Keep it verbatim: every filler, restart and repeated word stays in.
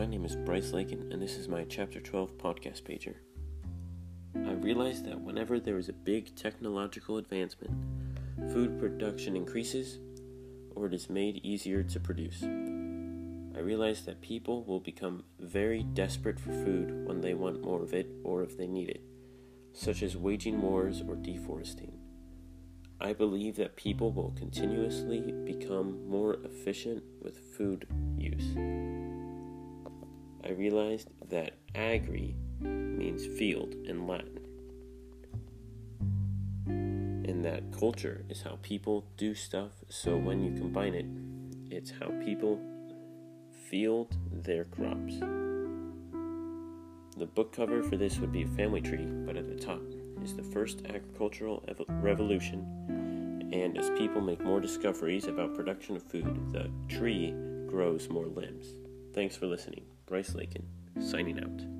My name is Bryce Lakin, and this is my Chapter twelve podcast pager. I realize that whenever there is a big technological advancement, food production increases, or it is made easier to produce. I realize that people will become very desperate for food when they want more of it or if they need it, such as waging wars or deforesting. I believe that people will continuously become more efficient with food use. I realized that agri means field in Latin, and that culture is how people do stuff, so when you combine it, it's how people field their crops. The book cover for this would be a family tree, but at the top is the first agricultural ev- revolution, and as people make more discoveries about production of food, the tree grows more limbs. Thanks for listening. Bryce Lakin, signing out.